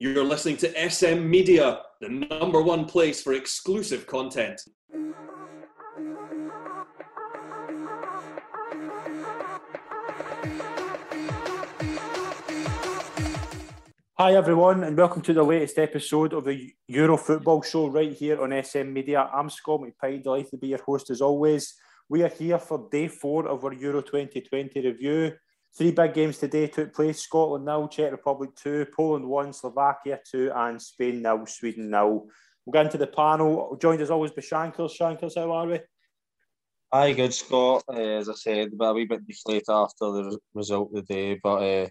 You're listening to SM Media, the number one place for exclusive content. Hi everyone and welcome to the latest episode of the Euro Football Show right here on SM Media. I'm Scott McPie, delighted to be your host as always. We are here for day 4 of our Euro 2020 review. Three big games today took place: Scotland 0, Czech Republic 2, Poland 1, Slovakia 2 and Spain 0, Sweden 0. We'll get into the panel, joined as always by Shankers. Shankers, how are we? Hi, good Scott. As I said, a wee bit deflated after the result of the day, but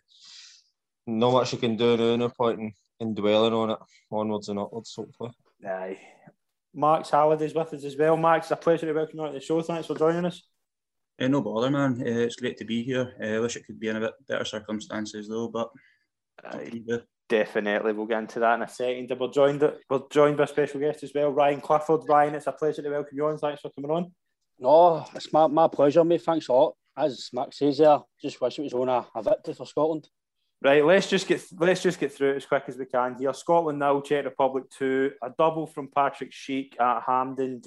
not much you can do now, no point in dwelling on it. Onwards and upwards, hopefully. Aye. Max Halliday's with us as well. Max, it's a pleasure to welcome you on the show. Thanks for joining us. No bother, man. It's great to be here. I wish it could be in a bit better circumstances, though, but... Definitely. We'll get into that in a second. We're joined by a special guest as well, Ryan Clifford. Ryan, it's a pleasure to welcome you on. Thanks for coming on. No, it's my pleasure, mate. Thanks a lot. As Max says there, just wish it was on a victory for Scotland. Right, let's just get through it as quick as we can here. Scotland 0, Czech Republic 2. A double from Patrik Schick at Hamden.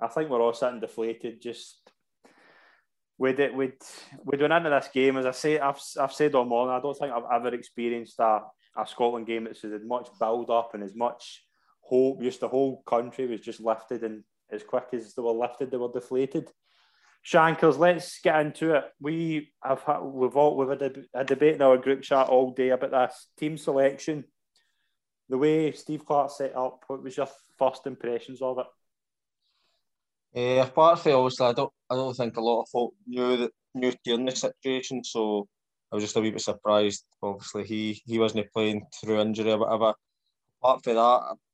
I think we're all sitting deflated. We went into this game, as I say, I've said all morning, I don't think I've ever experienced a Scotland game that's as much build-up and as much hope. Just the whole country was just lifted, and as quick as they were lifted, they were deflated. Shankers, let's get into it. We've had a debate in our group chat all day about this team selection. The way Steve Clark set up, what was your first impressions of it? Apart from obviously, I don't think a lot of folk knew Tierney's situation, so I was just a wee bit surprised. Obviously, he wasn't playing through injury or whatever. Apart from that,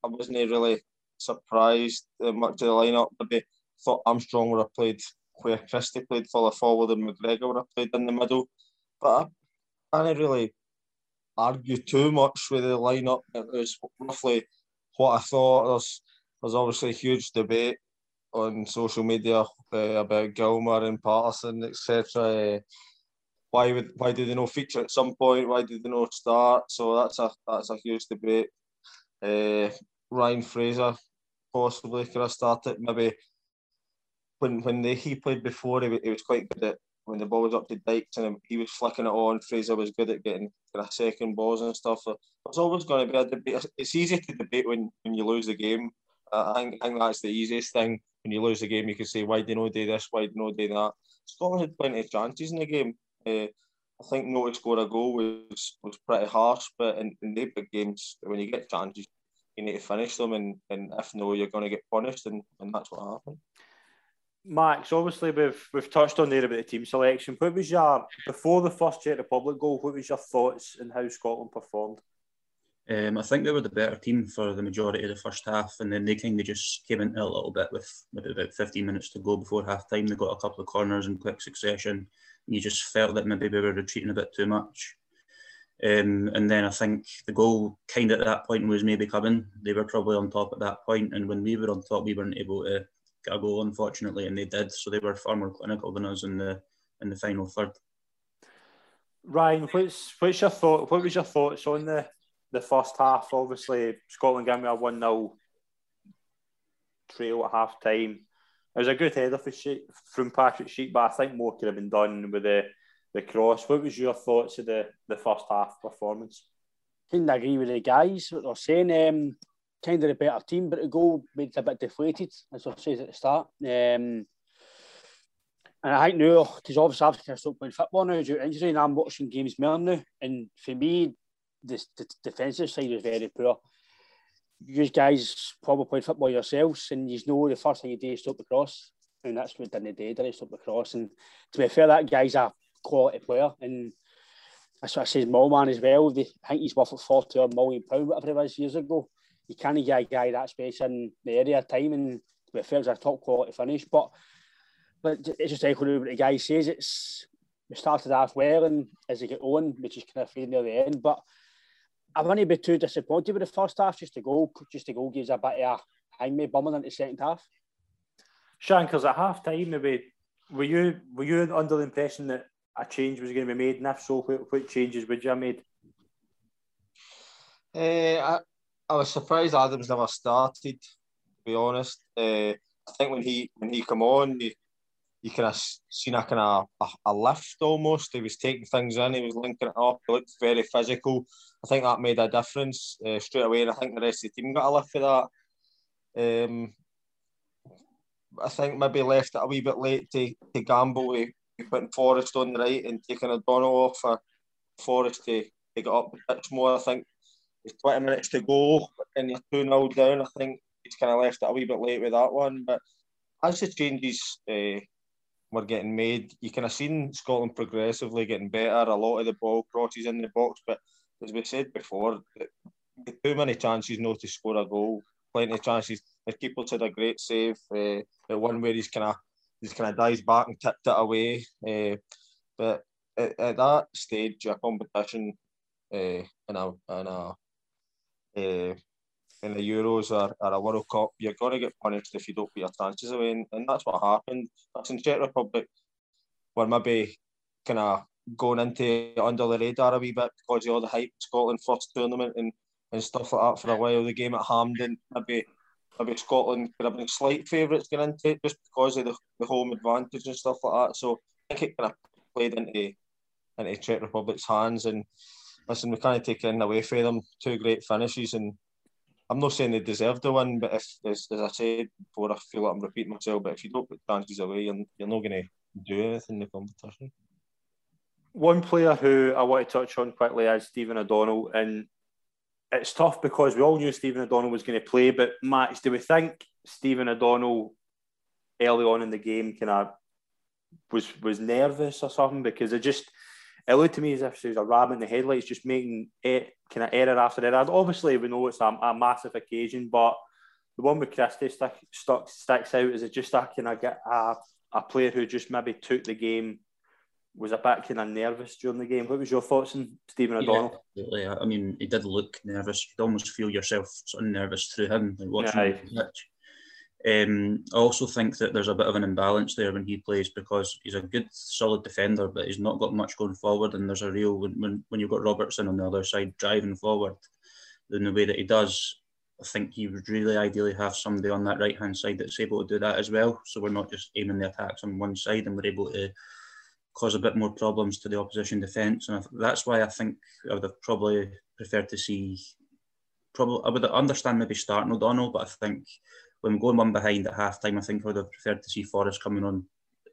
I wasn't really surprised much of the lineup. Maybe thought Armstrong would have played where Christie played for the forward, and McGregor would have played in the middle. But I didn't really argue too much with the lineup. It was roughly what I thought. There's obviously a huge debate on social media about Gilmour and Patterson, etc. Why did they not feature at some point? Why did they not start? So that's a huge debate. Ryan Fraser possibly could have started. Maybe when he played before, he was quite good at when the ball was up to Dykes and he was flicking it on. Fraser was good at getting kind of second balls and stuff. So there's always going to be a debate. It's easy to debate when you lose the game. I think that's the easiest thing. When you lose the game, you can say, why did they not do this? Why did they not do that? Scotland had plenty of chances in the game. I think not to score a goal was pretty harsh, but in the big games, when you get chances, you need to finish them, and if no, you're going to get punished, and that's what happened. Max, obviously we've touched on there about the team selection. What was your, before the first Czech Republic goal, what was your thoughts on how Scotland performed? I think they were the better team for the majority of the first half, and then they kind of just came into a little bit with maybe about 15 minutes to go before half time. They got a couple of corners in quick succession, and you just felt that maybe we were retreating a bit too much. And then I think the goal kind of at that point was maybe coming. They were probably on top at that point, and when we were on top, we weren't able to get a goal, unfortunately, and they did. So they were far more clinical than us in the final third. Ryan, what was your thoughts on the first half? Obviously, Scotland gave me a 1-0 trail at half time. It was a good header from Patrik Schick, but I think more could have been done with the cross. What was your thoughts of the first half performance? I couldn't agree with the guys, what they're saying. Kind of a better team, but the goal made it a bit deflated, as I said at the start. And I think now, because obviously I've stopped playing football now due to injury, and I'm watching games more now, and for me, the defensive side was very poor. You guys probably played football yourselves, and you know the first thing you do is stop the cross, and that's what didn't stop the cross. And to be fair, that guy's a quality player, and that's what I says, Mallman as well. I think he's worth £40 million, whatever it was years ago. You can't get a guy that space in the area of time, and to be fair, it's a top quality finish. But it's just echoing like what the guy says. We started off well, and as they get on, which is kind of free near the end, but I wouldn't be too disappointed with the first half. Just the goal gives a bit of a hangman bumming into the second half. Shankers, at half time, maybe were you under the impression that a change was going to be made, and if so, what changes would you have made? I was surprised Adams never started, to be honest. I think when he came on, you kind of seen a lift almost. He was taking things in, he was linking it up, he looked very physical. I think that made a difference straight away, and I think the rest of the team got a lift for that. I think maybe left it a wee bit late to gamble with putting Forrest on the right and taking O'Donnell off for Forrest to get up a bit more. I think it was 20 minutes to go and you're 2-0 down. I think he's kind of left it a wee bit late with that one. But as the changes were getting made, you kind of seen Scotland progressively getting better. A lot of the ball crosses in the box, but as we said before, too many chances not to score a goal. Plenty of chances. The keeper's had a great save. The one where he's kind of dives back and tipped it away. But at that stage, a competition in the Euros or a World Cup, you're going to get punished if you don't put your chances away, and that's what happened. That's in Czech Republic, where maybe kind of going into under the radar a wee bit because of all the hype. Scotland first tournament and stuff like that for a while. The game at Hamden, maybe Scotland could have been slight favourites going into it just because of the home advantage and stuff like that. So I think it kind of played into Czech Republic's hands. And listen, we can't take anything away from them. Two great finishes, and I'm not saying they deserve the win, but if, as I said before, I feel like I'm repeating myself, but if you don't put chances away, you're not going to do anything in the competition. One player who I want to touch on quickly is Stephen O'Donnell, and it's tough because we all knew Stephen O'Donnell was going to play, but Max, do we think Stephen O'Donnell early on in the game kind of was nervous or something? Because it looked to me as if there was a ram in the headlights, just making kind of error after error. Obviously, we know it's a massive occasion, but the one with Christie sticks out. Is it just a player who just maybe took the game, was a bit kind of nervous during the game? What was your thoughts on Stephen O'Donnell? Yeah, absolutely. I mean, he did look nervous. You could almost feel yourself sort of nervous through him, like watching him pitch. I also think that there's a bit of an imbalance there when he plays, because he's a good, solid defender, but he's not got much going forward, and there's a real... When you've got Robertson on the other side driving forward in the way that he does, I think he would really ideally have somebody on that right-hand side that's able to do that as well, so we're not just aiming the attacks on one side, and we're able to cause a bit more problems to the opposition defence. And that's why I think I would have probably preferred to see... I would understand maybe starting O'Donnell, but I think... when we're going one behind at half-time, I think I would have preferred to see Forrest coming on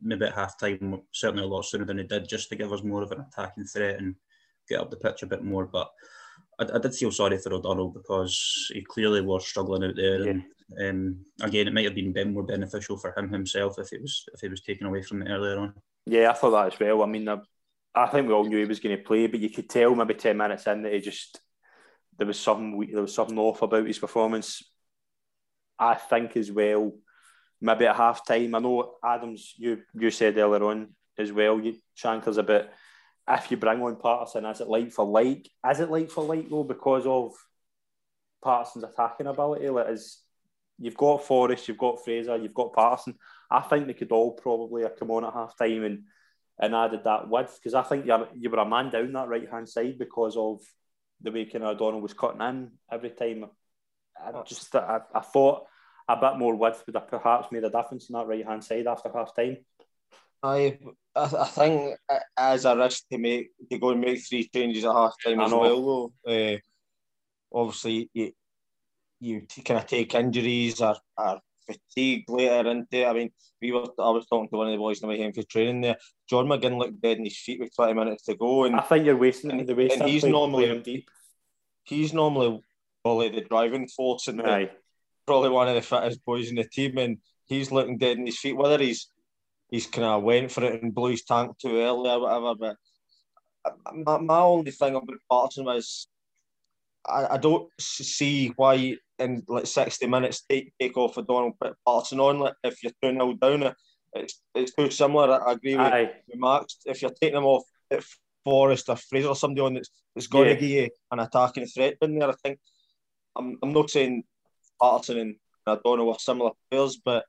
maybe at half-time, certainly a lot sooner than he did, just to give us more of an attacking threat and get up the pitch a bit more. But I did feel sorry for O'Donnell because he clearly was struggling out there. Yeah. And again, it might have been more beneficial for him himself if he was taken away from it earlier on. Yeah, I thought that as well. I mean, I think we all knew he was going to play, but you could tell maybe 10 minutes in that he just... There was something off about his performance. I think as well, maybe at half time. I know Adams, you said earlier on as well, Shankers a bit. If you bring on Patterson, is it like for like? Is it like for like though, because of Patterson's attacking ability? Like, you've got Forrest, you've got Fraser, you've got Patterson. I think they could all probably have come on at half time and added that width, because I think you were a man down that right hand side because of the way Ken O'Donnell was cutting in every time. I thought a bit more width would have perhaps made a difference in that right-hand side after half-time. I think as a risk to go and make three changes at half-time as well, though. Obviously, you kind of take injuries or fatigue later into it. I mean, I was talking to one of the boys in the way for training there. John McGinn looked dead in his feet with 20 minutes to go. And I think you're wasting. And he's normally probably the driving force and probably one of the fittest boys in the team, and he's looking dead in his feet. Whether he's kind of went for it and blew his tank too early or whatever, but my only thing about Patterson was I don't see why in like 60 minutes take off O'Donnell, put Patterson on. Like, if you're 2-0 down, it's too similar. I agree with Max. If you're taking him off, Forrest or Fraser or somebody on that's going to give you an attacking threat in there, I think. I'm not saying Patterson and O'Donnell are similar players, but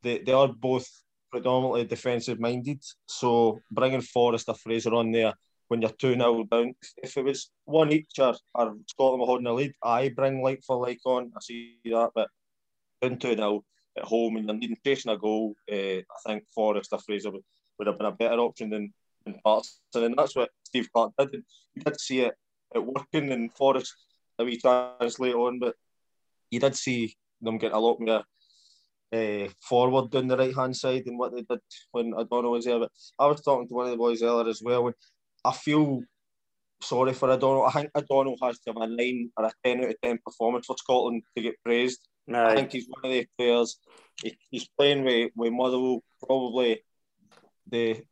they are both predominantly defensive minded. So bringing Forrest or Fraser on there when you're 2-0 down. If it was one each or Scotland were holding the lead, I bring like for like on. I see that, but down 2-0 at home and you're needing chasing a goal, I think Forrest or Fraser would have been a better option than Patterson, and that's what Steve Clark did. And you did see it working, and Forrest a wee chance later on, but you did see them get a lot more forward down the right-hand side and what they did when O'Donnell was there. But I was talking to one of the boys earlier as well, and I feel sorry for O'Donnell. I think O'Donnell has to have a 9 or a 10 out of 10 performance for Scotland to get praised. No. I think he's one of the players, he's playing with Motherwell, probably the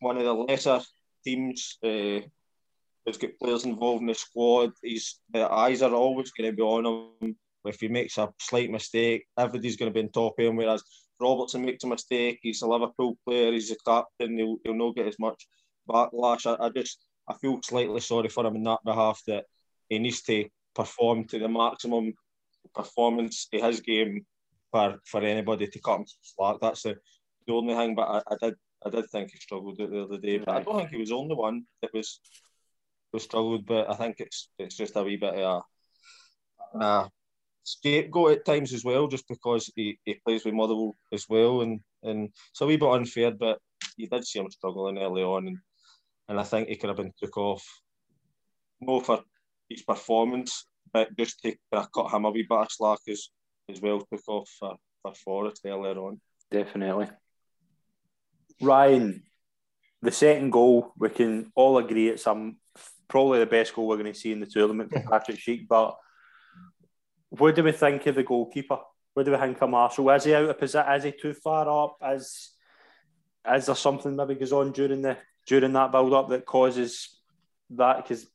one of the lesser teams who's got players involved in the squad. The eyes are always going to be on him. If he makes a slight mistake, everybody's going to be on top of him, whereas Robertson makes a mistake, he's a Liverpool player, he's a captain, he'll not get as much backlash. I feel slightly sorry for him in that behalf, that he needs to perform to the maximum performance in his game for anybody to cut him slack. That's the only thing, but I did think he struggled the other day, but I don't think he was the only one that was struggled, but I think it's just a wee bit of a scapegoat at times as well, just because he plays with Motherwell as well, and it's a wee bit unfair, but you did see him struggling early on, and I think he could have been took off, no for his performance, but just to cut him a wee bit of slack as well, took off for Forrest earlier on. Definitely. Ryan, the second goal, we can all agree it's probably the best goal we're going to see in the tournament for Patrik Schick, but what do we think of the goalkeeper? What do we think of Marshall? Is he out of position? Is he too far up? Is there something maybe goes on during that build-up that causes that? Because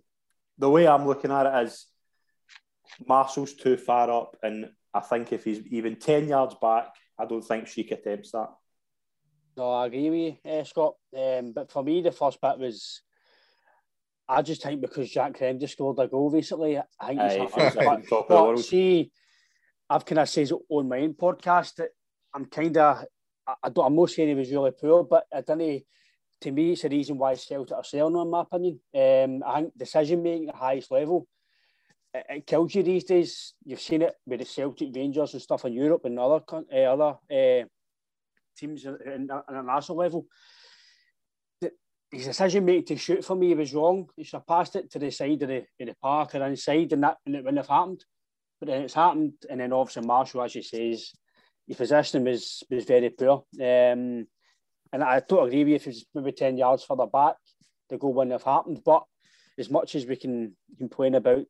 the way I'm looking at it is Marshall's too far up, and I think if he's even 10 yards back, I don't think Schick attempts that. No, I agree with you, Scott. But for me, the first bit was... I just think because Jack Krem just scored a goal recently, I think he's not top of the world. See, I've kind of said on my own podcast that I'm kind of, I'm not saying he was really poor, but I didn't, to me, it's the reason why Celtic are selling him, in my opinion. I think decision making at the highest level, it kills you these days. You've seen it with the Celtic Rangers and stuff in Europe and other teams at an international level. His decision made to shoot for me was wrong. He surpassed it to the side of the park or inside, and it wouldn't have happened. But then it's happened, and then obviously Marshall, as you say, his positioning was very poor. And I totally agree with you, if it was maybe 10 yards further back, the goal wouldn't have happened. But as much as we can complain about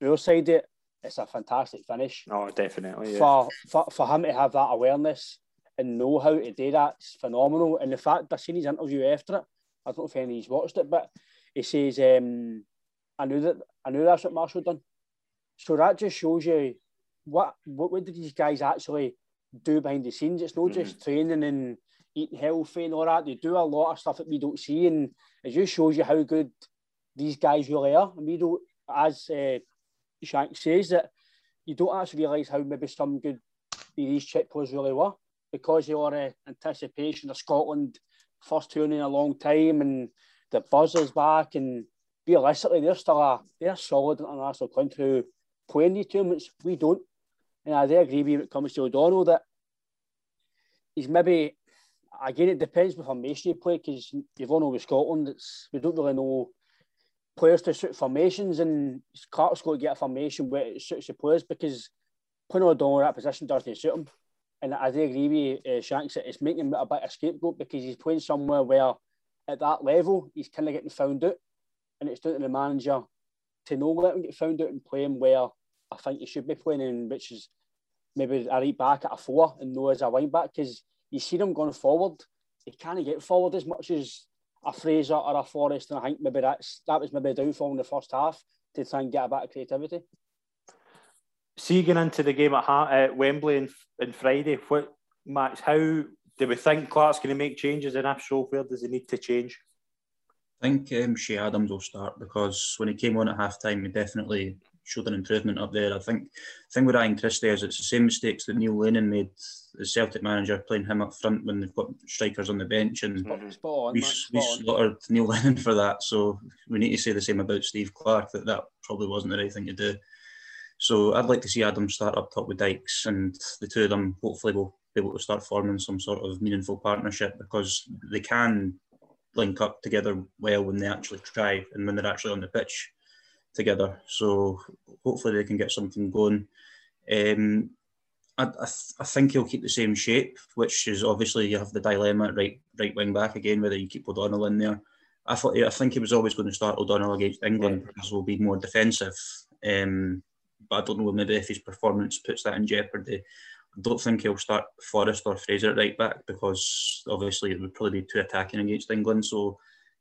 your side of it, it's a fantastic finish. Oh, definitely. Yeah. For him to have that awareness and know how to do that is phenomenal. And the fact, I've seen his interview after it, I don't know if anybody's watched it, but he says, I knew that's what Marshall done. So that just shows you what did these guys actually do behind the scenes. It's not just training and eating healthy and all that. They do a lot of stuff that we don't see, and it just shows you how good these guys really are. And we don't, as Shank says, that you don't actually realise how maybe some good these Czech players really were, because they are anticipation of Scotland, first tune in a long time, and the buzz is back, and realistically they're solid international country who play in these tournaments. We don't. And I do agree with you when it comes to O'Donnell, that he's maybe, again, it depends what formation you play, because you've all know with Scotland, we don't really know players to suit formations, and Clark's got to get a formation where it suits the players, because putting O'Donnell in that position doesn't suit him. And I do agree with you, Shanks, that it's making him a bit of a scapegoat, because he's playing somewhere where, at that level, he's kind of getting found out. And it's down to the manager to not let him get found out and play him where I think he should be playing in, which is maybe a right back at a 4 and no as a wing back, because you see him going forward. He can't get forward as much as a Fraser or a Forrest, and I think maybe that was maybe a downfall in the first half, to try and get a bit of creativity. Seeing into the game at Wembley on Friday, what, Max, how do we think Clark's going to make changes, and if so, where does he need to change? I think Shea Adams will start, because when he came on at half time, he definitely showed an improvement up there. I think the thing with Ryan Christie is it's the same mistakes that Neil Lennon made as Celtic manager, playing him up front when they've got strikers on the bench, and we slaughtered Neil Lennon for that. So we need to say the same about Steve Clark, that probably wasn't the right thing to do. So I'd like to see Adam start up top with Dykes, and the two of them hopefully will be able to start forming some sort of meaningful partnership, because they can link up together well when they actually try and when they're actually on the pitch together. So hopefully they can get something going. I think he'll keep the same shape, which is obviously you have the dilemma at right wing back again, whether you keep O'Donnell in there. I think he was always going to start O'Donnell against England because we'll be more defensive. But I don't know, maybe if his performance puts that in jeopardy. I don't think he'll start Forrest or Fraser at right back, because obviously it would probably be too attacking against England. So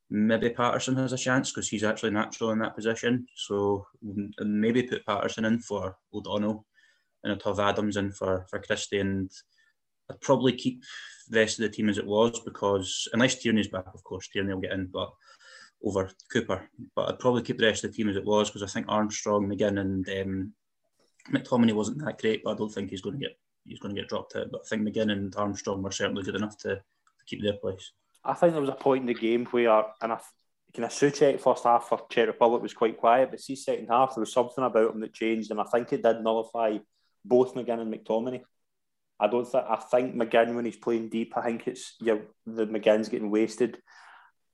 maybe Patterson has a chance, because he's actually natural in that position. So maybe put Patterson in for O'Donnell, and I'd have Adams in for Christie, and I'd probably keep the rest of the team as it was, because unless Tierney's back, of course, Tierney will get in, but over Cooper. But I'd probably keep the rest of the team as it was, because I think Armstrong, McGinn, and McTominay wasn't that great, but I don't think he's going to get dropped out. But I think McGinn and Armstrong were certainly good enough to keep their place. I think there was a point in the game where, and Suchet first half for Czech Republic was quite quiet, but see second half there was something about him that changed, and I think it did nullify both McGinn and McTominay. I think McGinn, when he's playing deep, I think it's the McGinn's getting wasted.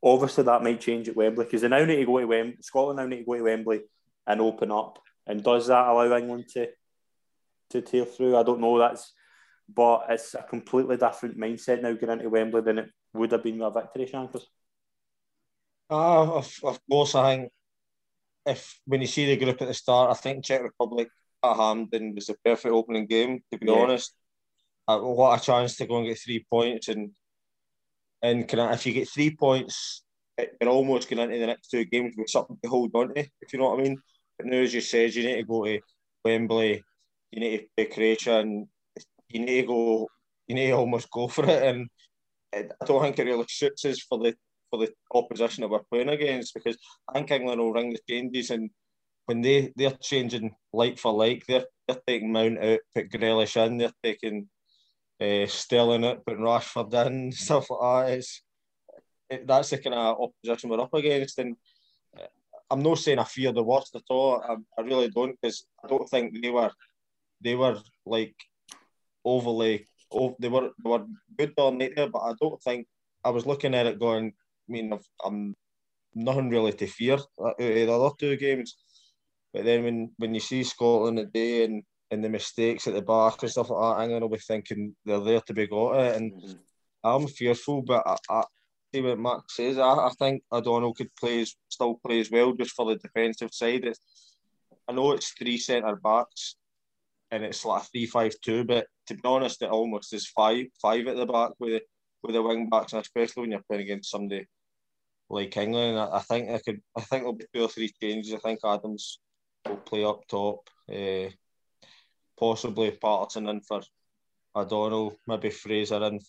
Obviously, that might change at Wembley, because they now need to go to Wembley. Scotland now need to go to Wembley and open up. And does that allow England to tear through? I don't know. But it's a completely different mindset now going into Wembley than it would have been with a victory, Shankers. Of course, I think when you see the group at the start, I think Czech Republic at Hamden was the perfect opening game, to be honest. What a chance to go and get 3 points. And if you get 3 points, you're almost going into the next two games with something to hold on to, if you know what I mean. But now, as you said, you need to go to Wembley, you need to play Croatia, and you need to go. You need to almost go for it. And I don't think it really suits us for the opposition that we're playing against, because I think England will ring the changes, and when they're changing like for like, they're taking Mount out, put Grealish in, they're taking Sterling out, putting Rashford in, stuff like that. That's the kind of opposition we're up against, and I'm not saying I fear the worst at all. I really don't, because I don't think they were like overly. They were good all night there, but I don't think I was looking at it going, I mean, I'm nothing really to fear the other two games. But then when you see Scotland today and the mistakes at the back and stuff like that, England will be thinking they're there to be got at. And I'm fearful, but I see what Max says. I think O'Donnell could still play as well, just for the defensive side. I know it's three centre backs, and it's like a 3-5-2, but to be honest, it almost is five at the back with the wing backs, and especially when you're playing against somebody like England. I think there'll be two or three changes. I think Adams will play up top, possibly Patterson in for O'Donnell, maybe Fraser in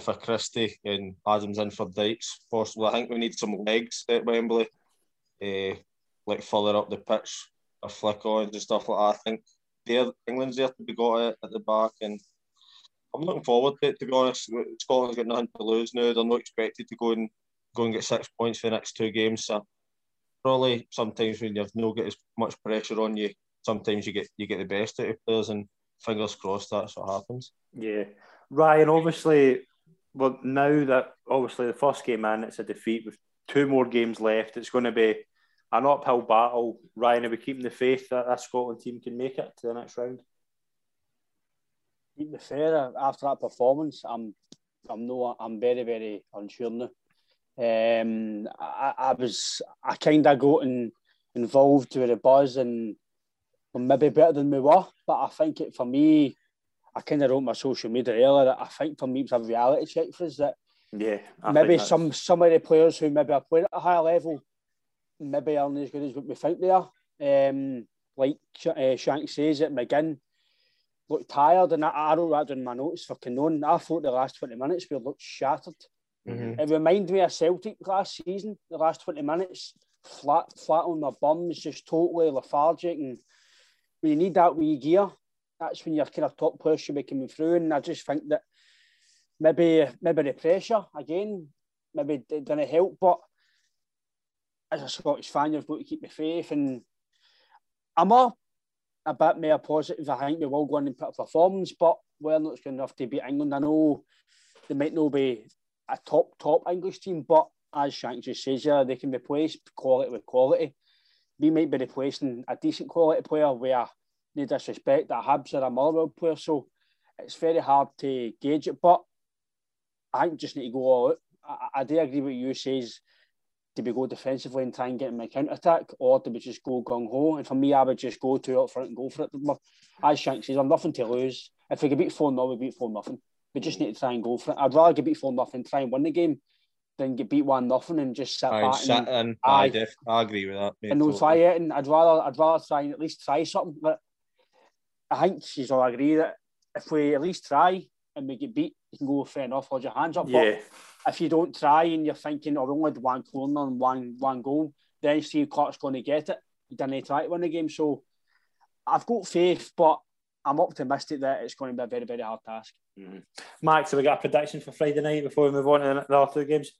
for Christie, and Adams in for Dykes. Possibly, I think we need some legs at Wembley, like further up the pitch. Or flick-ons and stuff like that. I think England's there to be got at the back, and I'm looking forward to it, to be honest. Scotland's got nothing to lose now. They're not expected to go and get 6 points for the next two games. So probably sometimes when you've not got as much pressure on you, sometimes you get the best out of players, and fingers crossed that's what happens. Yeah. Ryan, now that the first game in, it's a defeat with two more games left. It's going to be an uphill battle. Ryan, are we keeping the faith that this Scotland team can make it to the next round? Keep the faith after that performance. I'm very, very unsure now. I kind of got involved with the buzz, and maybe better than we were. But I think it for me, I kind of wrote my social media earlier, that I think for me it's a reality check for us, that maybe some of the players who maybe are playing at a higher level maybe aren't as good as what we think they are. Like Shank says, that McGinn looked tired, and I wrote that down in my notes for Kinnon. I thought the last 20 minutes we looked shattered. It reminded me of Celtic last season, the last 20 minutes, flat on their bums, just totally lethargic. And when you need that wee gear, that's when your kind of top players should be coming through. And I just think that maybe the pressure, again, maybe it didn't help. But as a Scottish fan, you've got to keep the faith. And I'm a bit more positive. I think we will go in and put a performance, but we're not good enough to beat England. I know they might not be a top English team, but as Shank just says, yeah, they can replace quality with quality. We might be replacing a decent quality player where, no disrespect, that Habs are a Motherwell player, so it's very hard to gauge it. But I think we just need to go all out. I do agree with you, says, do we go defensively and try and get in my counter-attack, or do we just go gung-ho? And for me, I would just go to up front and go for it. As Shank says, I've nothing to lose. If we could beat 4-0, we beat 4-0. We just need to try and go for it. I'd rather get beat 4-0, try and win the game, than get beat 1-0 and just sit back. I agree with that. Mate, and no try it. And I'd rather try and at least try something. But I think she's all agree that if we at least try and we get beat, you can go fair enough, hold your hands up. Yeah. But if you don't try and you're thinking, oh, we only had one corner and one goal, then Steve Clark's going to get it. He didn't try to win the game. So I've got faith, but I'm optimistic that it's going to be a very, very hard task. Mm-hmm. Mike, so we got a prediction for Friday night before we move on to the other two games?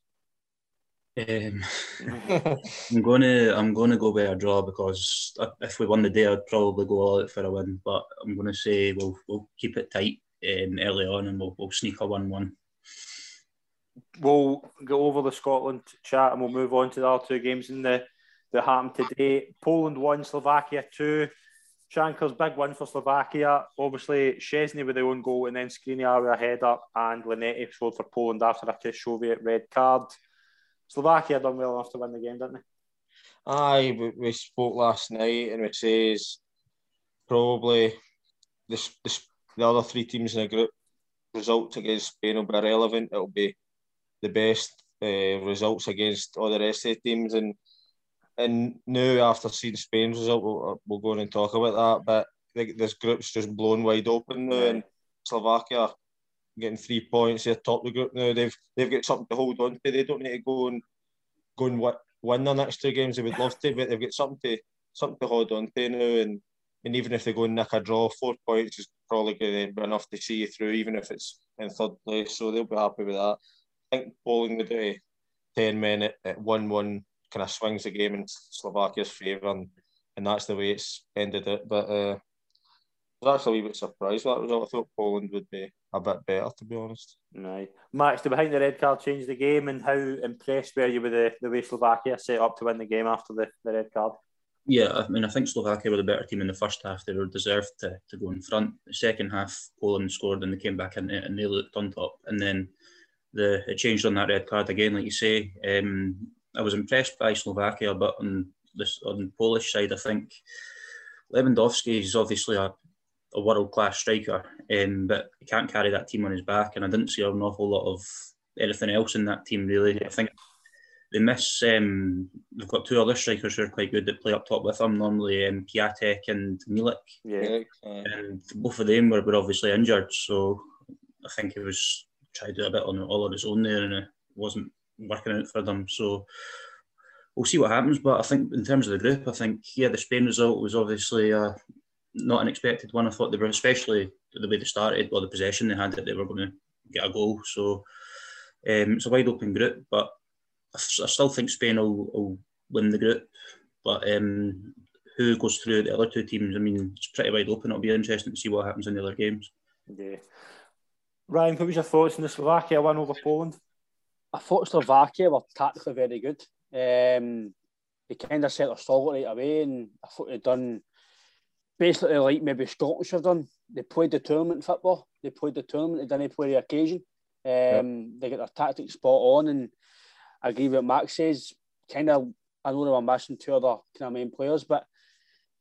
I'm going to go with a draw, because if we won the day, I'd probably go all out for a win. But I'm going to say we'll keep it tight early on, and we'll sneak a 1-1. We'll go over the Scotland chat and we'll move on to the other two games in that happened today. Poland 1, Slovakia 2. Shanker's big win for Slovakia. Obviously, Szczesny with the own goal, and then Skriniar with a header, and Linetti scored for Poland after a Soviet red card. Slovakia done well enough to win the game, didn't they? Aye, we spoke last night, and it says probably the other three teams in the group result against Spain will be irrelevant. It'll be the best results against all the rest of the teams. And now, after seeing Spain's result, we'll go on and talk about that. But I think this group's just blown wide open now, and Slovakia getting 3 points. They're top of the group now. They've got something to hold on to. They don't need to go and win their next two games. They would love to, but they've got something to hold on to now. And even if they go and nick a draw, 4 points is probably going to be enough to see you through, even if it's in third place. So they'll be happy with that. I think Poland would do 10 men at 1-1. Kind of swings the game in Slovakia's favour, and that's the way it's ended it. But I was actually a wee bit surprised with that result. I thought Poland would be a bit better, to be honest. Right. Max, did behind the red card change the game, and how impressed were you with the way Slovakia set up to win the game after the red card? Yeah, I mean, I think Slovakia were the better team in the first half. They were deserved to go in front. The second half, Poland scored and they came back in it and they looked on top. And then it changed on that red card again, like you say. I was impressed by Slovakia, but on the Polish side, I think Lewandowski is obviously a world-class striker, but he can't carry that team on his back, and I didn't see an awful lot of anything else in that team, really. I think they miss... they've got two other strikers who are quite good that play up top with them, normally Piatek and Milik. Yeah. And both of them were obviously injured, so I think he was trying to do a bit on all on his own there, and it wasn't working out for them, so we'll see what happens. But I think in terms of the group, I think the Spain result was obviously not an expected one. I thought they were, especially the way they started, or the possession they had, that they were going to get a goal. So it's a wide open group, but I still think Spain will win the group. But who goes through the other two teams? I mean, it's pretty wide open. It'll be interesting to see what happens in the other games. Yeah. Ryan, what was your thoughts on the Slovakia win over Poland? I thought Slovakia were tactically very good. They kind of set their stall right away, and I thought they'd done basically like maybe Scotland should have done. They played the tournament football. They played the tournament. They didn't play the occasion. They got their tactics spot on, and I agree with what Max says. Kind of, I know they were missing two other kind of main players, but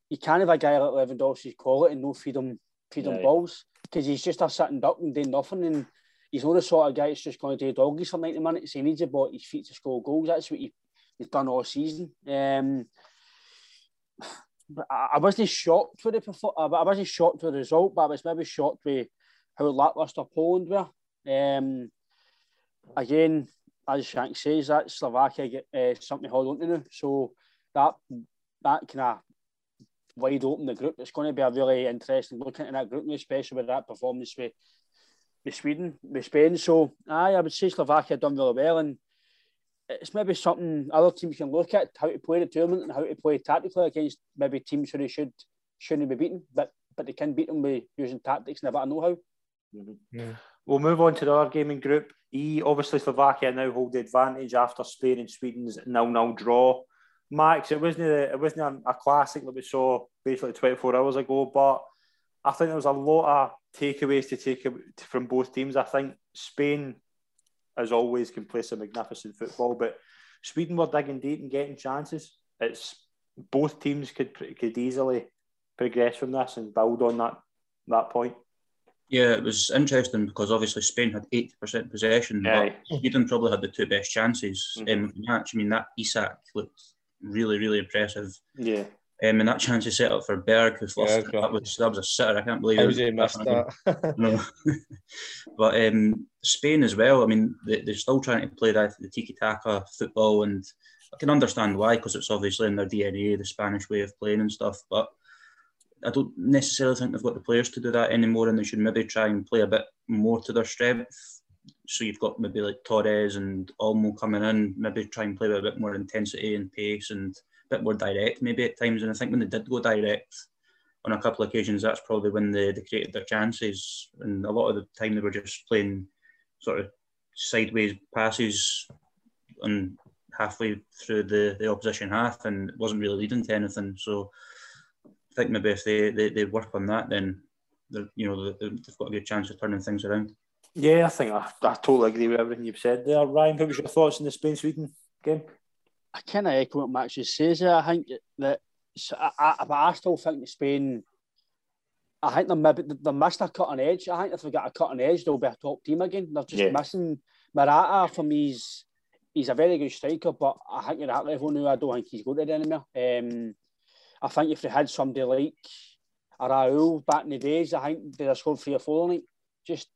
you can't have a guy like Lewandowski's quality and no feed him balls, because he's just a sitting duck and doing nothing. And he's not the sort of guy that's just going to do doggies for 90 minutes. He needs the ball at his feet to score goals. That's what he's done all season. But I wasn't shocked with the result, but I was maybe shocked with how lacklustre Poland were. Again, as Shank says, that Slovakia get something to hold on to now. So that kind of wide open the group. It's going to be a really interesting look into that group, especially with that performance with Sweden, with Spain. So, I would say Slovakia done really well, and it's maybe something other teams can look at, how to play the tournament and how to play tactically against maybe teams who they shouldn't be beaten, but they can beat them by using tactics and a bit of know-how. Mm-hmm. Yeah. We'll move on to the other game in Group E. Obviously, Slovakia now hold the advantage after Spain and Sweden's 0-0 draw. Max, it wasn't a classic that we saw basically 24 hours ago, but I think there was a lot of takeaways to take from both teams. I think Spain, as always, can play some magnificent football, but Sweden were digging deep and getting chances. It's both teams could easily progress from this and build on that point. Yeah, it was interesting because obviously Spain had 80% possession, but Sweden probably had the two best chances in the match. I mean, that Isak looked really, really impressive. Yeah. And that chance he set up for Berg, who flushed it, that was a sitter. I can't believe he missed that. No. But Spain as well, I mean, they're still trying to play that the tiki-taka football, and I can understand why, because it's obviously in their DNA, the Spanish way of playing and stuff, but I don't necessarily think they've got the players to do that anymore, and they should maybe try and play a bit more to their strength. So you've got maybe like Torres and Olmo coming in, maybe try and play with a bit more intensity and pace and a bit more direct maybe at times. And I think when they did go direct on a couple of occasions, that's probably when they created their chances. And a lot of the time they were just playing sort of sideways passes and halfway through the opposition half, and it wasn't really leading to anything. So I think maybe if they work on that, then they've got a good chance of turning things around. Yeah, I think I totally agree with everything you've said there. Ryan, what was your thoughts on the Spain-Sweden game? I kind of echo what Max just says there. I think that I still think that Spain, I think they missed a cutting edge. I think if they got a cutting edge, they'll be a top team again. They're just missing Morata. For me, he's a very good striker, but I think at that level now, I don't think he's good at it anymore. I think if they had somebody like a Raul back in the days, I think they'd have scored 3 or 4 on it. Just,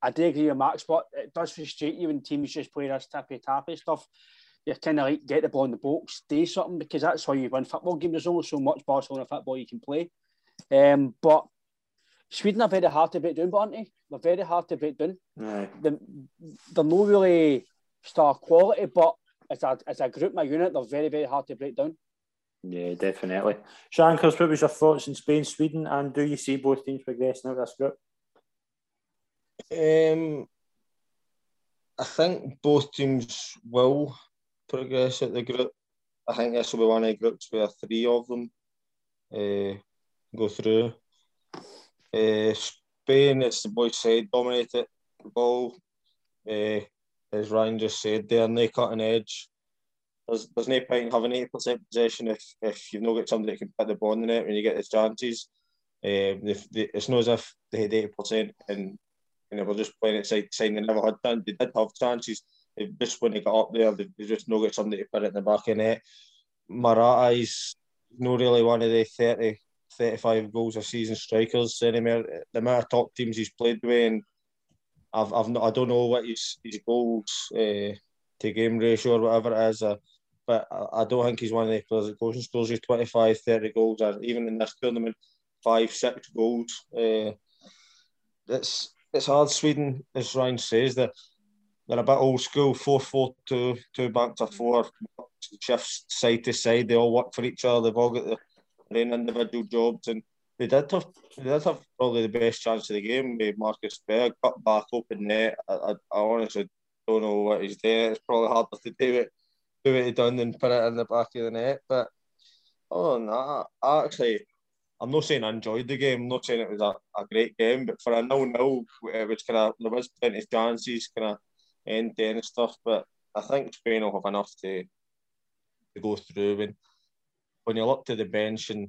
I do agree with Max, but it does frustrate you when teams just play this tappy stuff. You're kind of like, get the ball in the box, do something, because that's why you win football games. There's only so much Barcelona football you can play. But Sweden are very hard to break down, aren't they? They're very hard to break down. Right. They're no really star quality, but as a group, my unit, they're very, very hard to break down. Yeah, definitely. Shankers, what was your thoughts on Spain, Sweden, and do you see both teams progressing out of this group? I think both teams will progress out the group. I think this will be one of the groups where 3 of them go through. Spain, it's the boys' side, dominated the ball. As Ryan just said, they're no cutting edge. There's no point in having 80% possession if you've not got somebody that can put the ball in the net when you get the chances. It's not as if they had 80% and they were just playing it side. They never had done. They did have chances. They just, when they got up there, they just not got somebody to put it in the back of the net. Morata is not really one of the 30, 35 goals a season strikers anymore. The amount of top teams he's played with, and I don't know what his goals to game ratio or whatever it is. But I don't think he's one of the players that goes and scores you 25, 30 goals, or even in this tournament, 5, 6 goals. It's hard. Sweden, as Ryan says, they're a bit old school, 4-4-2, 2 back to 4, shifts side to side. They all work for each other. They've all got their own individual jobs, and they did have probably the best chance of the game with Marcus Berg, cut back, open net. I honestly don't know what he's doing. It's probably harder to do what he done than put it in the back of the net. But other than that, I'm not saying I enjoyed the game. I'm not saying it was a great game, but for a 0-0, it was kind of, there was plenty of chances, kind of end-to-end and stuff. But I think Spain will have enough to go through. And when you look to the bench and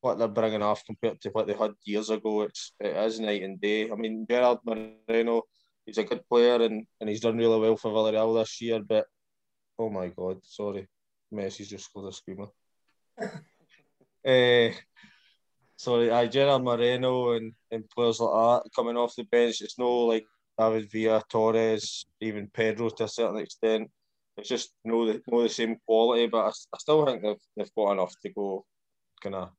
what they're bringing off compared to what they had years ago, it is night and day. I mean, Gerard Moreno, he's a good player and he's done really well for Villarreal this year, but oh my God, sorry, Messi's just scored a screamer. Gerard Moreno and players like that coming off the bench. It's no like David Villa, Torres, even Pedro to a certain extent. It's just no the same quality, but I still think they've got enough to go kind of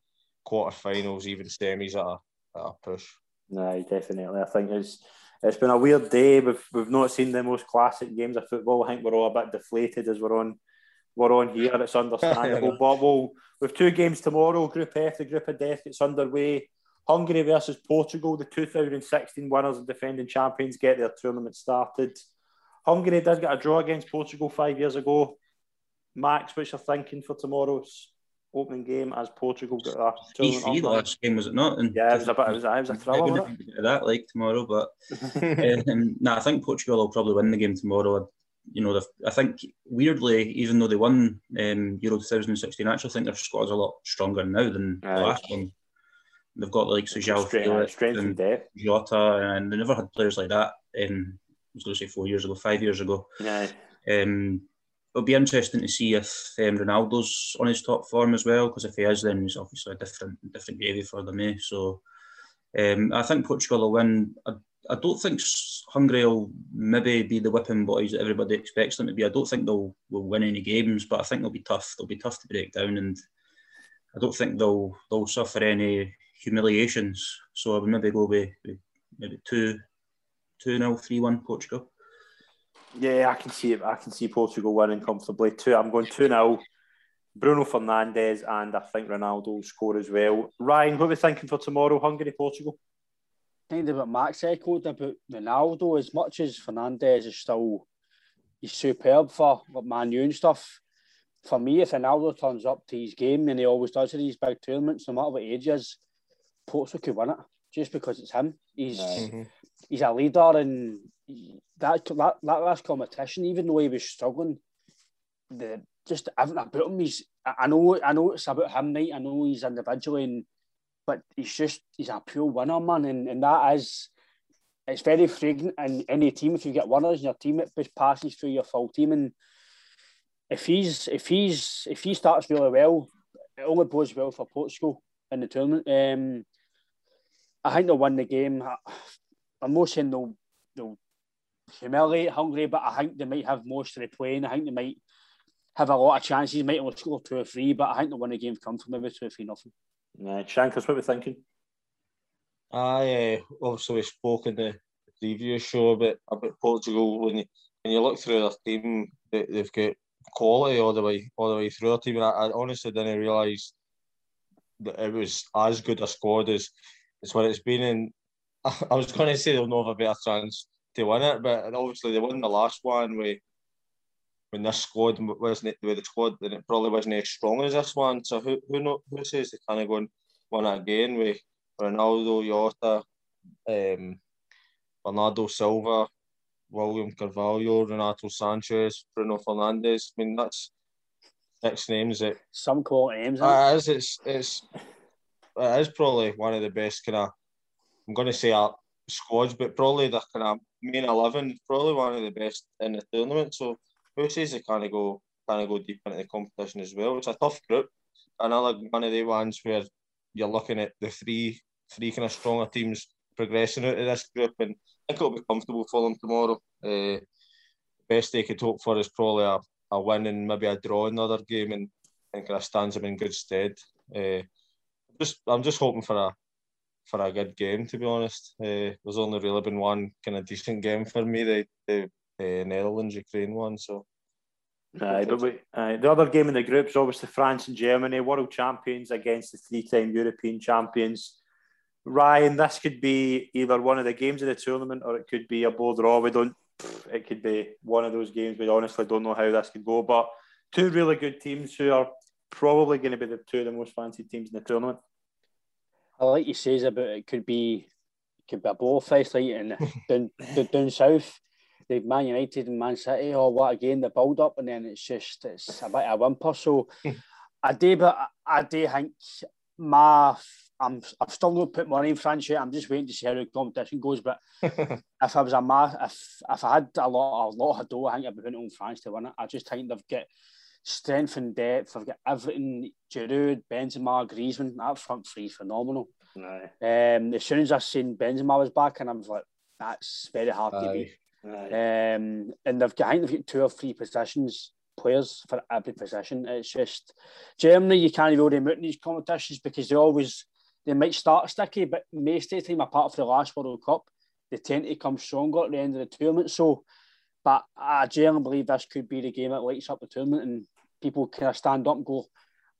quarterfinals, even semis at a push. No, definitely. I think it's been a weird day. We've not seen the most classic games of football. I think we're all a bit deflated as we're on here. It's understandable. Yeah. But with two games tomorrow, Group F, the Group of Death, it's underway. Hungary versus Portugal, the 2016 winners and defending champions get their tournament started. Hungary did get a draw against Portugal 5 years ago. Max, what you're thinking for tomorrow's opening game as Portugal got their tournament on? The last game, was it not? And yeah, it was a thriller. I wouldn't get that like tomorrow, but I think Portugal will probably win the game tomorrow. You know, I think weirdly, even though they won Euro 2016, I actually think their squad's a lot stronger now than the last one. They've got like Strength and depth. Jota, and they never had players like that. I was going to say 5 years ago. Yeah. It'll be interesting to see if Ronaldo's on his top form as well, because if he is, then he's obviously a different gravy for them. So I think Portugal will win. I don't think Hungary will maybe be the whipping boys that everybody expects them to be. I don't think they'll win any games, but I think they'll be tough. They'll be tough to break down, and I don't think they'll suffer any humiliations. So I would maybe go with maybe 2-0, 3-1 Portugal. Yeah, I can see Portugal winning comfortably too. I'm going 2-0. Bruno Fernandes, and I think Ronaldo will score as well. Ryan, what are we thinking for tomorrow? Hungary, Portugal? Kind of what Max echoed about Ronaldo. As much as Fernandes is still, he's superb for Man U and stuff. For me, if Ronaldo turns up to his game, and he always does in these big tournaments, no matter what age he is, Portugal could win it just because it's him. He's a leader, and that last competition, even though he was struggling, just everything about him. I know it's about him, right? I know he's individual, but he's a pure winner, man, and that is. It's very fragrant in any team if you get winners in your team. It just passes through your full team, and if he starts really well, it only bodes well for Portugal in the tournament. I think they'll win the game. I'm not saying they'll humiliate Hungary, but I think they might have most of the playing. I think they might have a lot of chances. Might only score 2 or 3, but I think they'll win the game comfortably with 2 or 3-0. Yeah, Shankers, what are we thinking? Obviously we spoke in the previous show about Portugal. When you look through their team, they've got quality all the way through their team. And I honestly didn't realise that it was as good a squad as what it's been. And I was going to say they'll not have a better chance to win it, but obviously they won the last one when this squad wasn't with the squad, then it probably wasn't as strong as this one. So who says they can't go and win it again with Ronaldo, Jota, Bernardo Silva, William Carvalho, Renato Sanchez, Bruno Fernandes. I mean, that's 6 names that some quality names. It is probably one of the best kind of, I'm going to say squads, but probably the kind of main 11, probably one of the best in the tournament. So who says they kind of go deep into the competition as well? It's a tough group. Another one of the ones where you're looking at the three kind of stronger teams progressing out of this group, and I think it'll be comfortable for them tomorrow. Best they could hope for is probably a win and maybe a draw in another game, and I think that stands them in good stead. I'm just hoping for a good game, to be honest. There's only really been one kind of decent game for me, the Netherlands-Ukraine one. So, the other game in the group is obviously France and Germany, world champions against the 3-time European champions. Ryan, this could be either one of the games of the tournament, or it could be a board draw. It could be one of those games. We honestly don't know how this could go, but two really good teams who are probably going to be the two of the most fancied teams in the tournament. I like you says about it could be a ball fest, like in down south, they've Man United and Man City. Oh, what a game! The build up, and then it's a bit of a whimper. So I do think I've still not put money in France yet. I'm just waiting to see how the competition goes. But if I had a lot of dough, I think I'd be putting on France to win it. I just think they've got strength and depth. I've got everything. Giroud, Benzema, Griezmann. That front three is phenomenal. No. As soon as I seen Benzema was back, and I was like, that's very hard to beat. And they've got, I think they've got 2 or 3 positions, players for every position. It's just Germany, you can't even hold them out in these competitions because they might start sticky, but most of the time, apart from the last World Cup, they tend to come stronger at the end of the tournament. So, but I generally believe this could be the game that lights up the tournament and people kind of stand up and go,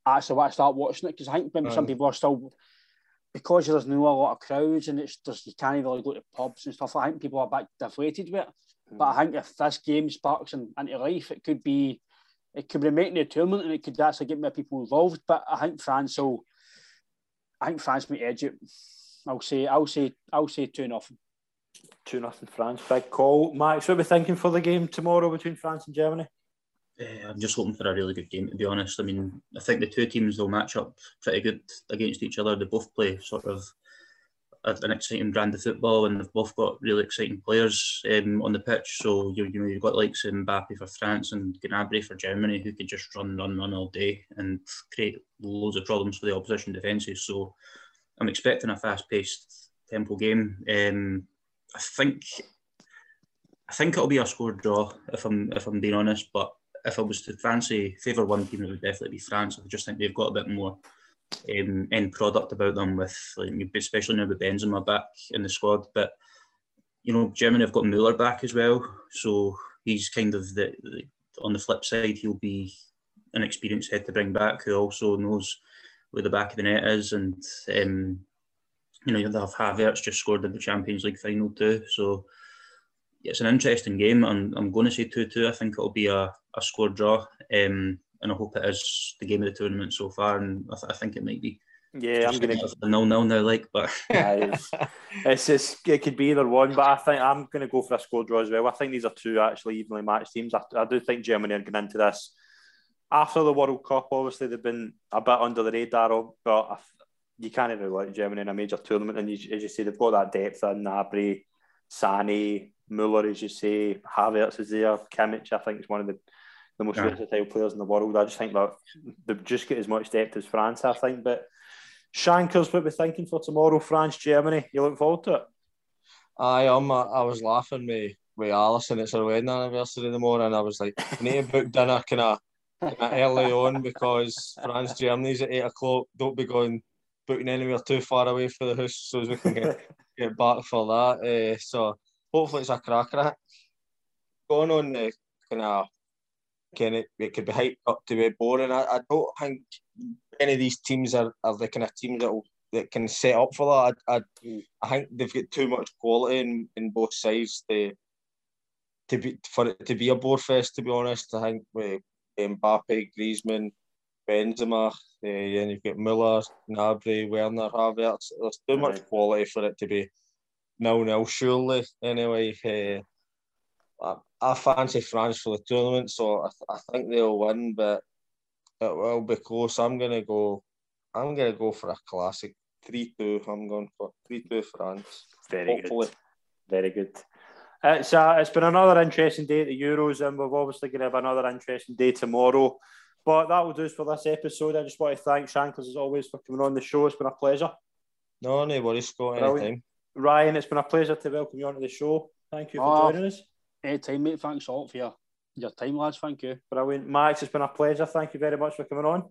actually, I start watching it, because I think maybe some people are still, because there's no a lot of crowds and it's just, you can't even really go to pubs and stuff. I think people are back deflated with it. But I think if this game sparks into life, it could be making the tournament, and it could actually get more people involved. But I think France might edge it. I'll say 2-0. 2-0 France. Big call. Max, what are we thinking for the game tomorrow between France and Germany? I'm just hoping for a really good game, to be honest. I mean, I think the two teams will match up pretty good against each other. They both play sort of an exciting brand of football, and they've both got really exciting players on the pitch. So you know you've got likes Mbappe for France and Gnabry for Germany, who could just run all day and create loads of problems for the opposition defences. So I'm expecting a fast-paced tempo game. I think it'll be a score draw if I'm being honest. But if I was to favour one team, it would definitely be France. I just think they've got a bit more end product about them, with especially now with Benzema back in the squad. But you know, Germany have got Müller back as well, so he's kind of on the flip side, he'll be an experienced head to bring back, who also knows where the back of the net is. And you know, you'll have Havertz just scored in the Champions League final too, so it's an interesting game. I'm going to say 2-2. I think it'll be a score draw. And I hope it is the game of the tournament so far, and I think it might be. Yeah, I'm going to go for the 0-0 now, but it could be either one. But I think I'm going to go for a score draw as well. I think these are two actually evenly matched teams. I do think Germany are going into this after the World Cup. Obviously, they've been a bit under the radar, but you can't even let Germany in a major tournament. And as you say, they've got that depth in Gnabry, Sané, Müller, as you say, Havertz is there, Kimmich. I think is one of the most versatile players in the world. I just think that they've just got as much depth as France, I think. But Shankers, what we're thinking for tomorrow, France, Germany. You look forward to it? I was laughing with Alison. It's her wedding anniversary in the morning. I was like, I need to book dinner kind of early on, because France, Germany's at 8:00. Don't be going booking anywhere too far away for the house, so we can get back for that. So hopefully it's a cracker. Going on the kind of, it could be hyped up to be boring. I don't think any of these teams are the kind of teams that can set up for that. I think they've got too much quality in both sides to be a bore fest, to be honest. I think with Mbappe, Griezmann, Benzema, and you've got Müller, Gnabry, Werner, Havertz. There's too much quality for it to be 0-0, surely. Anyway, I fancy France for the tournament, so I think they'll win, but it will be close. I'm gonna go for a classic 3-2. I'm going for 3-2 France. Hopefully. Good. Very good. It's been another interesting day at the Euros, and we're obviously going to have another interesting day tomorrow. But that will do us for this episode. I just want to thank Shankers as always for coming on the show. It's been a pleasure. No worries, Scott. Anytime. Ryan, it's been a pleasure to welcome you onto the show. Thank you for joining us. Anytime, mate. Thanks a lot for your time, lads. Thank you. Brilliant. Max, it's been a pleasure. Thank you very much for coming on.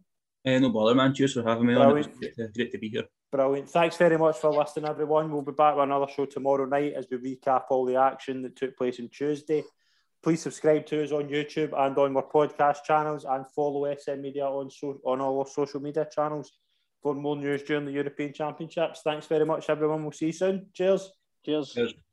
No bother, man. Cheers for having me on. It was great to be here. Brilliant. Thanks very much for listening, everyone. We'll be back with another show tomorrow night as we recap all the action that took place on Tuesday. Please subscribe to us on YouTube and on our podcast channels, and follow SM Media on all our social media channels for more news during the European Championships. Thanks very much, everyone. We'll see you soon. Cheers. Cheers.